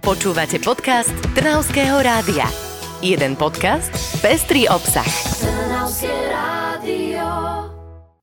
Počúvate podcast Trnavského rádia. Jeden podcast, pestrý obsah. Trnavské rádio.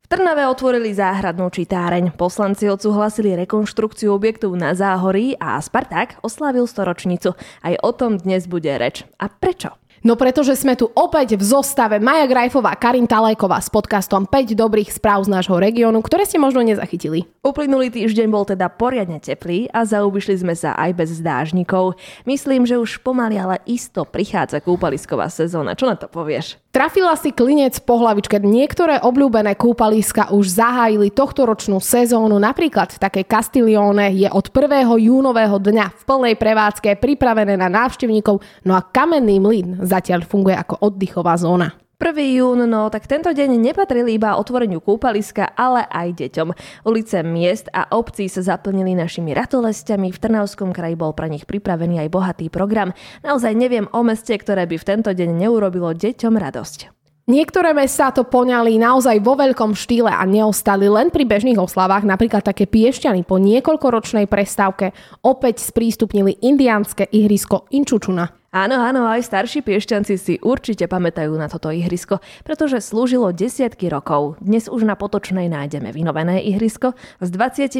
V Trnave otvorili záhradnú čitáreň. Poslanci odsúhlasili rekonštrukciu objektov na Záhorí a Spartak oslávil 100-ročnicu. Aj o tom dnes bude reč. A prečo? No pretože sme tu opäť v zostave Maja Grajfová, Karin Talajková s podcastom 5 dobrých správ z nášho regiónu, ktoré ste možno nezachytili. Uplynulý týždeň bol teda poriadne teplý a zaobišli sme sa aj bez dážnikov. Myslím, že už pomaly, ale isto prichádza kúpalisková sezóna. Čo na to povieš? Trafila si klinec po hlavičke. Niektoré obľúbené kúpaliska už zahájili tohtoročnú sezónu. Napríklad také Kastilióne je od 1. júnového dňa v plnej prevádzke pripravené na návštevníkov. No a Kamenný mlyn zatiaľ funguje ako oddychová zóna. 1. jún, no tak tento deň nepatril iba otvoreniu kúpaliska, ale aj deťom. Ulice miest a obcí sa zaplnili našimi ratolestiami, v Trnavskom kraji bol pre nich pripravený aj bohatý program. Naozaj neviem o meste, ktoré by v tento deň neurobilo deťom radosť. Niektoré mestá to poňali naozaj vo veľkom štýle a neostali len pri bežných oslavách, napríklad také Piešťany po niekoľkoročnej prestávke opäť sprístupnili indiánske ihrisko Inčučuna. Áno, aj starší piešťanci si určite pamätajú na toto ihrisko, pretože slúžilo desiatky rokov. Dnes už na Potočnej nájdeme vynovené ihrisko s 28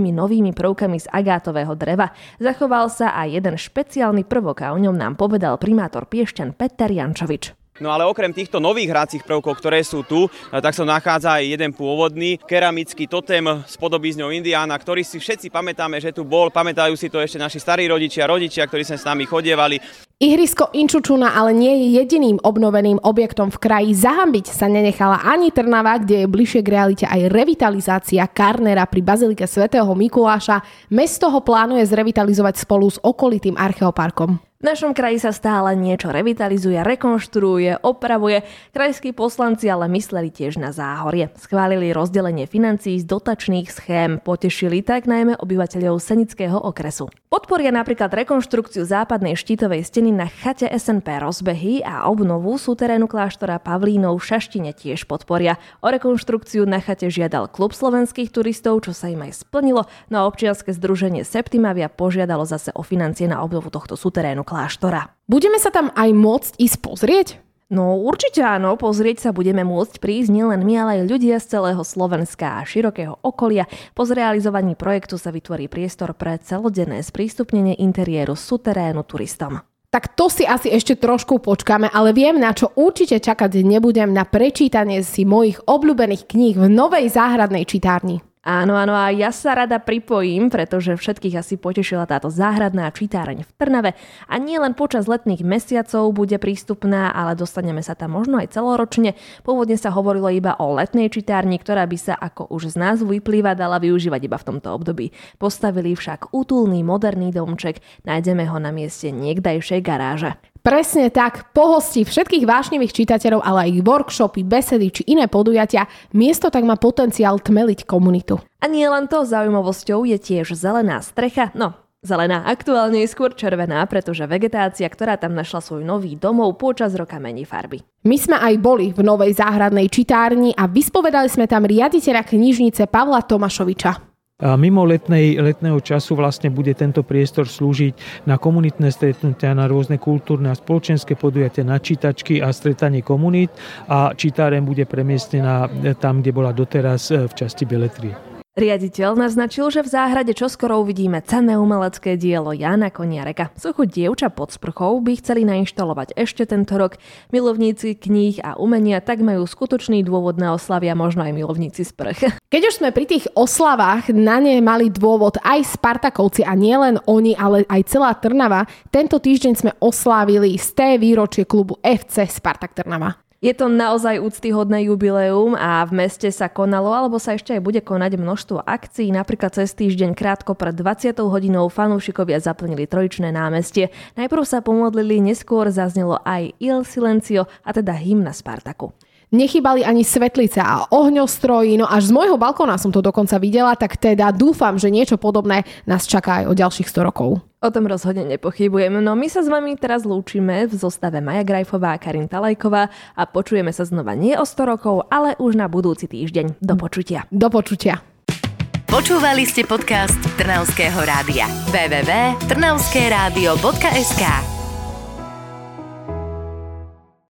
novými prvkami z agátového dreva. Zachoval sa aj jeden špeciálny prvok a o ňom nám povedal primátor Piešťan Peter Jančovič. No ale okrem týchto nových hracích prvkov, ktoré sú tu, tak sa nachádza aj jeden pôvodný keramický totém s podobizňou indiána, ktorý si všetci pamätáme, že tu bol. Pamätajú si to ešte naši starí rodičia, ktorí sa s nami chodievali. Ihrisko Inčučuna ale nie je jediným obnoveným objektom v kraji. Zahambiť sa nenechala ani Trnava, kde je bližšie k realite aj revitalizácia Karnera pri Bazilike svätého Mikuláša. Mesto ho plánuje zrevitalizovať spolu s okolitým archeoparkom. V našom kraji sa stále niečo revitalizuje, rekonštruuje, opravuje. Krajskí poslanci ale mysleli tiež na Záhorie. Schválili rozdelenie financií z dotačných schém, potešili tak najmä obyvateľov Senického okresu. Podporia napríklad rekonštrukciu západnej štítovej steny na chate SNP Rozbehy a obnovu súterénu kláštora Pavlínov v Šaštine tiež podporia. O rekonštrukciu na chate žiadal Klub slovenských turistov, čo sa im aj splnilo, no a občianske združenie Septimávia požiadalo zase o financie na obnovu tohto súterénu kláštora. Budeme sa tam aj môcť ísť pozrieť? No určite áno, pozrieť sa budeme môcť prísť nielen my, ale aj ľudia z celého Slovenska a širokého okolia. Po zrealizovaní projektu sa vytvorí priestor pre celodenné sprístupnenie interiéru suterénu turistom. Tak to si asi ešte trošku počkáme, ale viem, na čo určite čakať nebudem, na prečítanie si mojich obľúbených kníh v novej záhradnej čitárni. Áno, a ja sa rada pripojím, pretože všetkých asi potešila táto záhradná čitáreň v Trnave. A nie len počas letných mesiacov bude prístupná, ale dostaneme sa tam možno aj celoročne. Pôvodne sa hovorilo iba o letnej čitárni, ktorá by sa, ako už z názvu vyplýva, dala využívať iba v tomto období. Postavili však útulný moderný domček, nájdeme ho na mieste niekdajšej garáže. Presne tak, pohostí všetkých vášnivých čitateľov, ale aj workshopy, besedy či iné podujatia, miesto tak má potenciál tmeliť komunitu. A nie len to, zaujímavosťou je tiež zelená strecha, zelená, aktuálne je skôr červená, pretože vegetácia, ktorá tam našla svoj nový domov, počas roka mení farby. My sme aj boli v novej záhradnej čitárni a vyspovedali sme tam riaditeľa knižnice Pavla Tomášoviča. A mimo letného času vlastne bude tento priestor slúžiť na komunitné stretnutia, na rôzne kultúrne a spoločenské podujatia, na čítačky a stretanie komunít a čitárem bude premiestnená tam, kde bola doteraz v časti beletrie. Riaditeľ naznačil, že v záhrade čoskoro uvidíme cenné umelecké dielo Jána Koniáreka. Sochu Dievča pod sprchou by chceli nainštalovať ešte tento rok. Milovníci kníh a umenia tak majú skutočný dôvod na oslavy a možno aj milovníci sprch. Keď už sme pri tých oslavách, na ne mali dôvod aj Spartakovci a nielen oni, ale aj celá Trnava. Tento týždeň sme oslávili 100. výročie klubu FC Spartak Trnava. Je to naozaj úctyhodné jubileum a v meste sa konalo, alebo sa ešte aj bude konať množstvo akcií. Napríklad cez týždeň krátko pred 20. hodinou fanúšikovia zaplnili Trojičné námestie. Najprv sa pomodlili, neskôr zaznelo aj Il Silencio, a teda hymna Spartaku. Nechýbali ani svetlice a ohňostroji, no až z môjho balkóna som to dokonca videla, tak teda dúfam, že niečo podobné nás čaká aj o ďalších 100 rokov. O tom rozhodne nepochybujem, no my sa s vami teraz lúčime v zostave Maja Grajfová a Karin Talajková a počujeme sa znova nie o 100 rokov, ale už na budúci týždeň. Do počutia. Počúvali ste podcast Trnavského rádia. www.trnavskeradio.sk